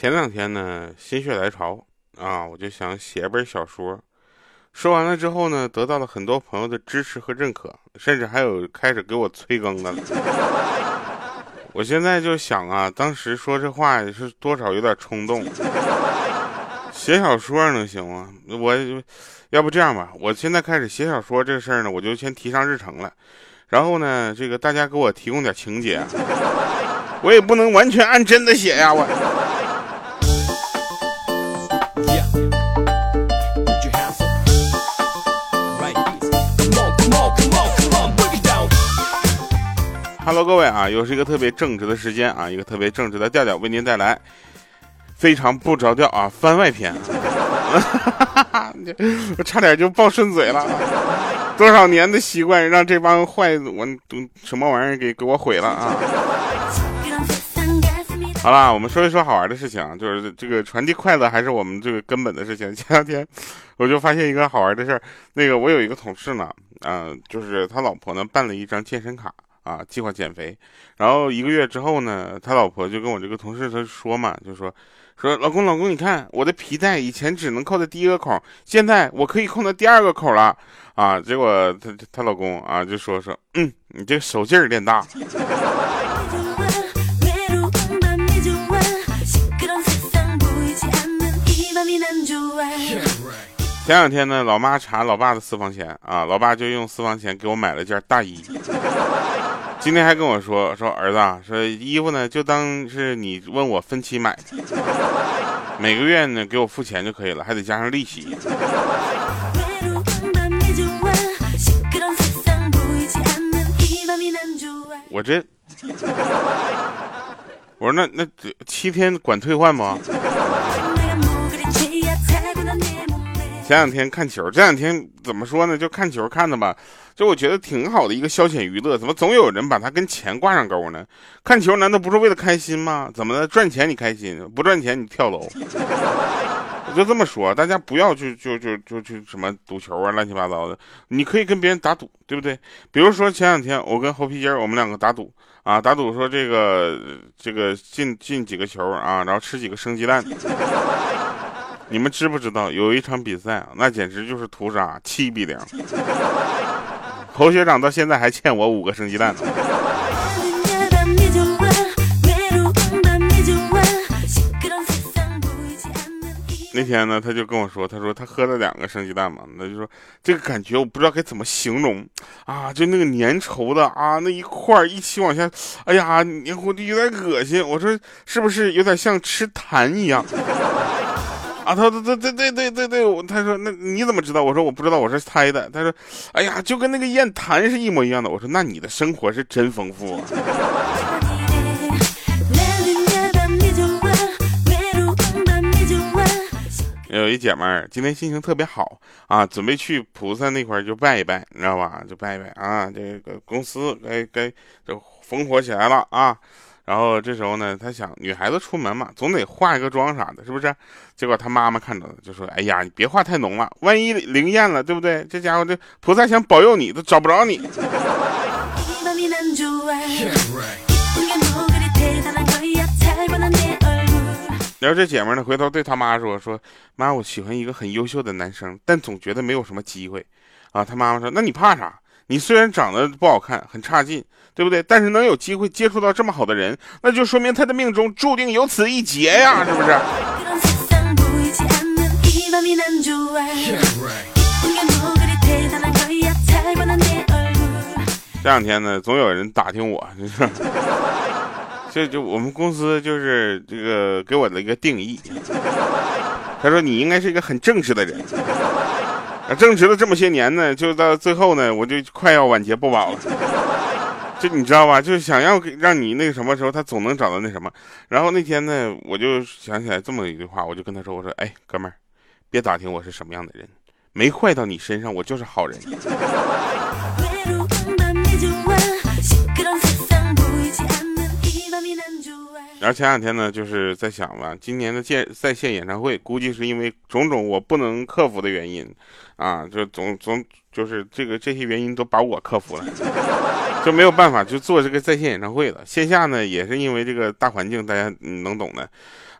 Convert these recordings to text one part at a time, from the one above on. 前两天呢，心血来潮啊，我就想写本小说。说完了之后呢，得到了很多朋友的支持和认可，甚至还有开始给我催更的了。我现在就想啊，当时说这话也是多少有点冲动。写小说能行吗？我要不这样吧，我现在开始写小说这事儿呢，我就先提上日程了。然后呢，这个大家给我提供点情节，我也不能完全按真的写呀，我。Hello， 各位啊，又是一个特别正直的时间啊，一个特别正直的调调为您带来非常不着调啊番外篇，我差点就爆顺嘴了，多少年的习惯让这帮坏我什么玩意儿给我毁了啊！好啦，我们说一说好玩的事情啊，就是这个传递快乐还是我们这个根本的事情。前两天我就发现一个好玩的事儿，那个我有一个同事呢，就是他老婆呢办了一张健身卡。啊，计划减肥，然后一个月之后呢，他老婆就跟我这个同事他说嘛，就说老公，你看我的皮带以前只能扣在第一个口，现在我可以扣到第二个口了啊。结果他老公啊就说，你这个手劲儿练大。前两天呢，老妈查老爸的私房钱啊，老爸就用私房钱给我买了件大衣。今天还跟我说儿子啊，说衣服呢就当是你问我分期买，每个月呢给我付钱就可以了，还得加上利息。我说那7天管退换吗？前两天看球，这两天怎么说呢？就看球看的吧，就我觉得挺好的一个消遣娱乐。怎么总有人把它跟钱挂上钩呢？看球难道不是为了开心吗？怎么的，赚钱你开心，不赚钱你跳楼？我就这么说，大家不要去就去什么赌球啊，乱七八糟的。你可以跟别人打赌，对不对？比如说前两天我跟侯皮筋我们两个打赌啊，打赌说这个进几个球啊，然后吃几个生鸡蛋。你们知不知道有一场比赛，那简直就是屠杀，7-0。侯学长到现在还欠我5个生鸡蛋呢。那天呢，他就跟我说，他说他喝了2个生鸡蛋嘛，他就说这个感觉我不知道该怎么形容啊，就那个粘稠的啊，那一块一起往下，哎呀，我就有点恶心。我说是不是有点像吃痰一样？啊，他说对，他说那你怎么知道？我说我不知道，我是猜的。他说，哎呀，就跟那个咽痰是一模一样的。我说那你的生活是真丰富啊。有一姐妹儿今天心情特别好啊，准备去菩萨那块就拜一拜，你知道吧？就拜一拜啊，这个公司该就烽火起来了啊。然后这时候呢，他想女孩子出门嘛，总得化一个妆啥的，是不是？结果他妈妈看着就说：“哎呀，你别化太浓了，万一灵验了，对不对？这家伙这菩萨想保佑你，都找不着你。Yeah, right. ”然后这姐们呢，回头对他妈说：“妈，我喜欢一个很优秀的男生，但总觉得没有什么机会。”啊，他妈妈说：“那你怕啥？”你虽然长得不好看，很差劲，对不对？但是能有机会接触到这么好的人，那就说明他的命中注定有此一劫呀，是不是？ Yeah, right. 这两天呢，总有人打听我，就我们公司就是这个给我的一个定义，他说你应该是一个很正直的人。正直了这么些年呢，就到最后呢，我就快要晚节不保了。就你知道吧，就想要让你那个什么时候，他总能找到那什么。然后那天呢，我就想起来这么一句话，我就跟他说：“我说，哎，哥们儿，别打听我是什么样的人，没坏到你身上，我就是好人。”然后前两天呢，就是在想吧，今年的在线演唱会，估计是因为种种我不能克服的原因，啊，就总就是这些原因都把我克服了，就没有办法去做这个在线演唱会了。线下呢，也是因为这个大环境，大家能懂的，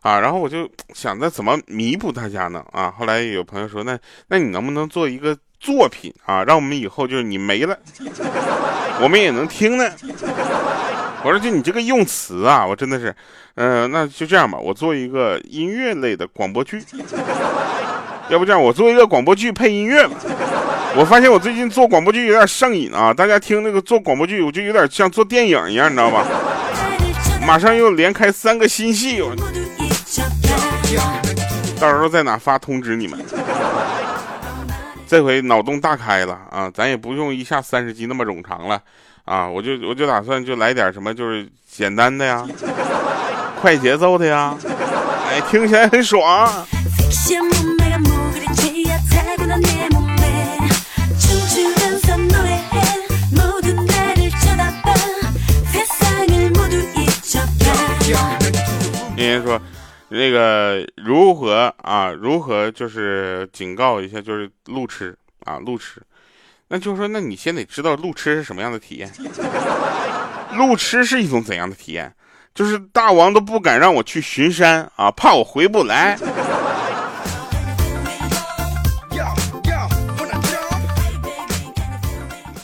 啊，然后我就想着怎么弥补大家呢啊，后来有朋友说那你能不能做一个作品啊，让我们以后就是你没了我们也能听呢。我说就你这个用词啊，我真的是那就这样吧，我做一个音乐类的广播剧，要不这样我做一个广播剧配音乐吧。我发现我最近做广播剧有点上瘾啊，大家听那个做广播剧我就有点像做电影一样，你知道吧，马上又连开3个新戏，我到时候在哪发通知你们。这回脑洞大开了啊，咱也不用一下30集那么冗长了啊，我就打算就来点什么就是简单的呀快节奏的呀，哎，听起来很爽。您说那个如何就是警告一下，就是路痴啊，路痴，那就是说那你先得知道路痴是什么样的体验，路痴是一种怎样的体验，就是大王都不敢让我去巡山啊，怕我回不来。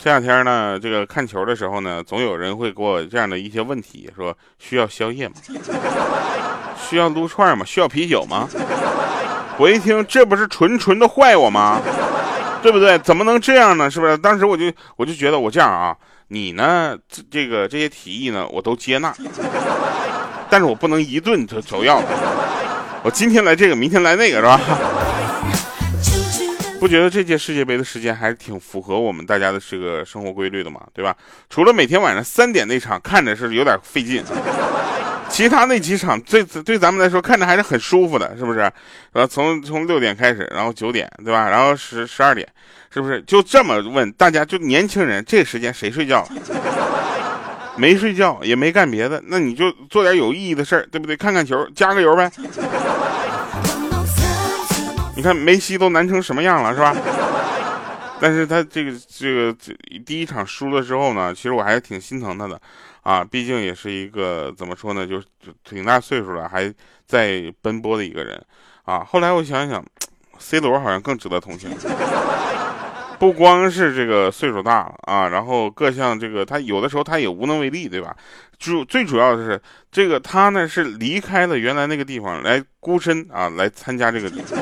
这两天呢，这个看球的时候呢，总有人会给我这样的一些问题，说需要宵夜吗？需要撸串吗？需要啤酒吗？我一听，这不是纯纯的坏我吗？对不对？怎么能这样呢？是不是？当时我就觉得我这样啊，你呢，这些提议呢，我都接纳，但是我不能一顿就要了。我今天来这个，明天来那个，是吧？不觉得这届世界杯的时间还是挺符合我们大家的这个生活规律的嘛，对吧？除了每天晚上3点那场看着是有点费劲，其他那几场对咱们来说看着还是很舒服的，是不是？从6点开始，然后9点，对吧？然后12点，是不是？就这么问大家，就年轻人这时间谁睡觉？没睡觉也没干别的，那你就做点有意义的事儿，对不对？看看球，加个油呗。你看梅西都难成什么样了，是吧？但是他这个第一场输了之后呢，其实我还是挺心疼他的啊，毕竟也是一个怎么说呢，就是挺大岁数了还在奔波的一个人啊。后来我想 C 罗好像更值得同情，不光是这个岁数大了啊，然后各项这个他有的时候他也无能为力，对吧？最主要的是这个他呢是离开了原来那个地方来孤身啊来参加这个地方，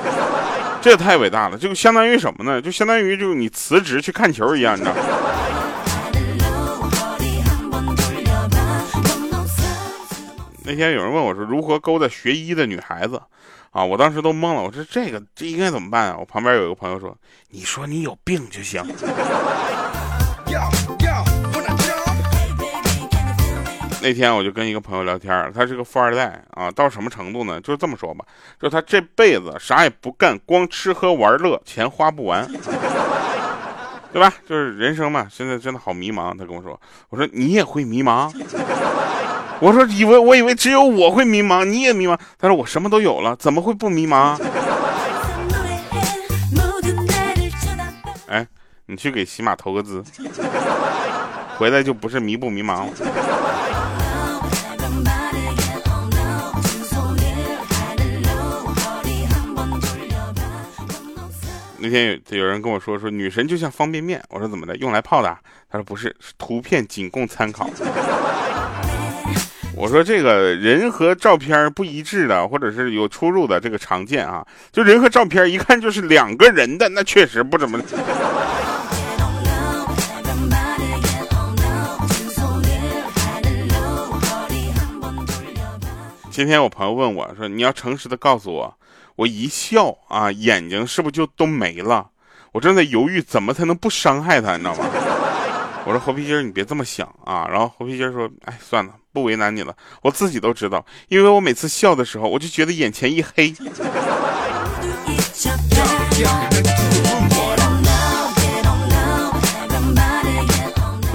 这太伟大了，就相当于什么呢？就相当于就你辞职去看球一样，你知道吗？那天有人问我说如何勾搭学医的女孩子啊，我当时都懵了，我说这应该怎么办啊？我旁边有一个朋友说，你说你有病就行。那天我就跟一个朋友聊天，他是个富二代啊，到什么程度呢？就是这么说吧，就他这辈子啥也不干，光吃喝玩乐，钱花不完，对吧？就是人生嘛，现在真的好迷茫。他跟我说，我说你也会迷茫？我说我以为只有我会迷茫，你也迷茫。他说我什么都有了，怎么会不迷茫？哎，你去给喜马投个资，回来就不是迷不迷茫。那天有人跟我说女神就像方便面，我说怎么的，用来泡的？他说不是，是图片仅供参考。我说这个人和照片不一致的，或者是有出入的，这个常见啊，就人和照片一看就是两个人的，那确实不怎么。今天我朋友问我说，你要诚实的告诉我，我一笑啊，眼睛是不是就都没了？我正在犹豫怎么才能不伤害他，你知道吗？我说猴皮筋儿，你别这么想啊。然后猴皮筋儿说，哎，算了，不为难你了，我自己都知道，因为我每次笑的时候，我就觉得眼前一黑。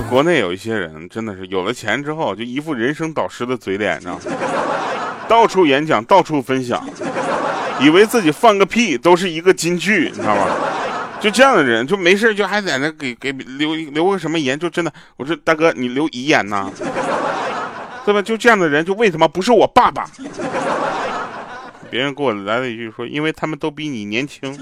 国内有一些人真的是有了钱之后，就一副人生导师的嘴脸，你知道吗？到处演讲，到处分享。以为自己放个屁都是一个金句，你知道吗？就这样的人，就没事就还在那给留个什么言，就真的，我说大哥，你留遗言呐，对吧？就这样的人，就为什么不是我爸爸？别人给我来了一句说，因为他们都比你年轻。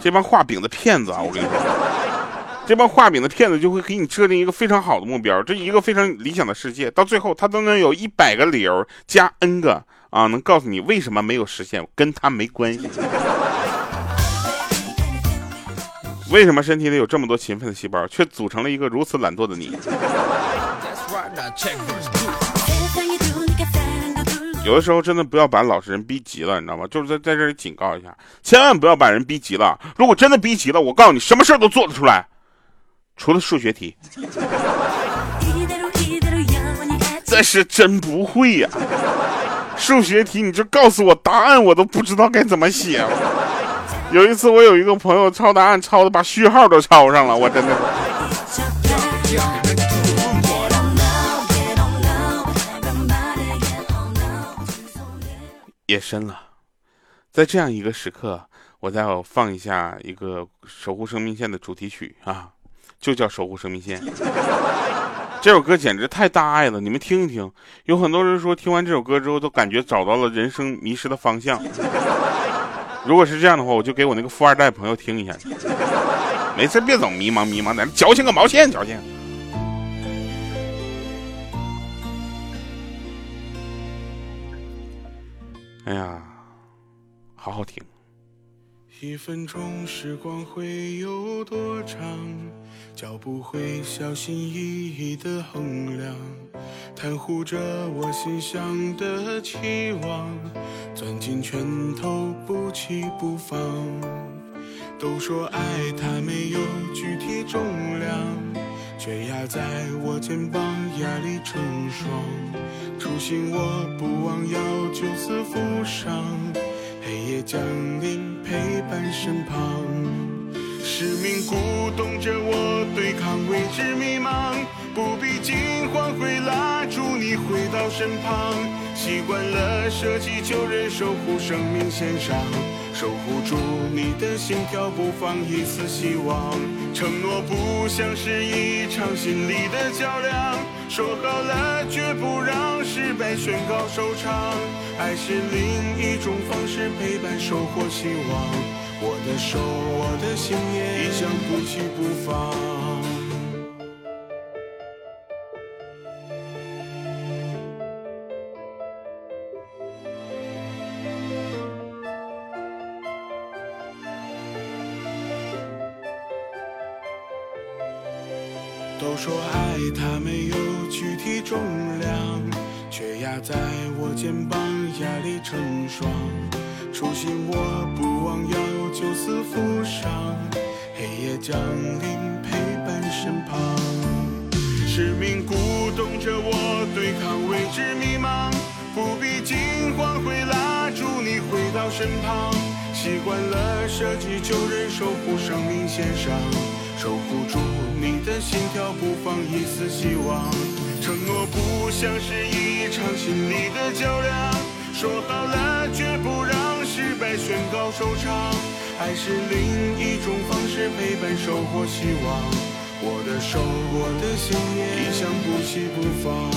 这帮画饼的骗子啊，我跟你说，这帮画饼的骗子就会给你设定一个非常好的目标，这一个非常理想的世界，到最后他都能有100个理由加 N 个啊，能告诉你为什么没有实现，跟他没关系。为什么身体里有这么多勤奋的细胞，却组成了一个如此懒惰的你？有的时候真的不要把老实人逼急了，你知道吗？就是在这里警告一下，千万不要把人逼急了。如果真的逼急了，我告诉你，什么事都做得出来，除了数学题。这是真不会呀、啊！数学题，你就告诉我答案，我都不知道该怎么写了。有一次，我有一个朋友抄答案抄的，把序号都抄上了，我真的。夜深了，在这样一个时刻，我再放一下一个守护生命线的主题曲啊，就叫守护生命线。这首歌简直太大爱了，你们听一听。有很多人说听完这首歌之后都感觉找到了人生迷失的方向。如果是这样的话，我就给我那个富二代朋友听一下，没事别总迷茫的，矫情个毛线，矫情。哎呀，好好听。1分钟时光会有多长，脚步会小心翼翼的衡量，袒护着我心上的期望，攥紧拳头不弃不放。都说爱它没有具体重量，却压在我肩膀，压力成双。初心我不忘，要就此负伤。黑夜降临，陪伴身旁。使命鼓动着我对抗未知迷茫，不必惊慌，会拉住你回到身旁。习惯了舍己救人，守护生命线上，守护住你的心跳，不放一丝希望。承诺不像是一场心理的较量，说好了绝不让失败宣告收场。爱是另一种方式陪伴，收获希望。我的手，我的心也一向不弃不放。都说爱它没有具体重量，却压在我肩膀，压力成双。初心我不忘，要就此负伤。黑夜降临，陪伴身旁。使命鼓动着我对抗未知迷茫，不必惊慌，会拉住你回到身旁。习惯了舍己救人，守护生命线上，守护住你的心跳，不放一丝希望。承诺不像是一场心理的较量，说好了绝不让失败宣告收场。爱是另一种方式陪伴，收获希望。我的手，我的心也一向不弃不放。